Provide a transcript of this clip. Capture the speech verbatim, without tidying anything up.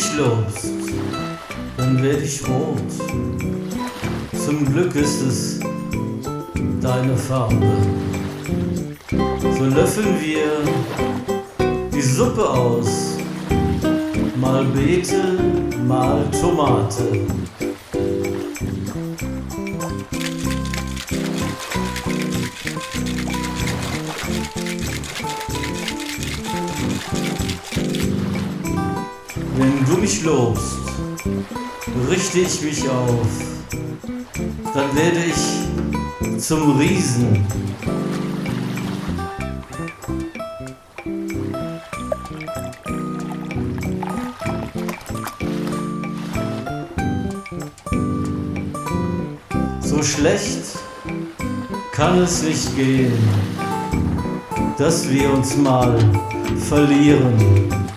mich lobst, dann werde ich rot. Zum Glück ist es deine Farbe. So löffeln wir die Suppe aus, mal Beete, mal Tomate. Wenn du mich lobst, richte ich mich auf, dann werde ich zum Riesen. So schlecht kann es nicht gehen, dass wir uns mal verlieren.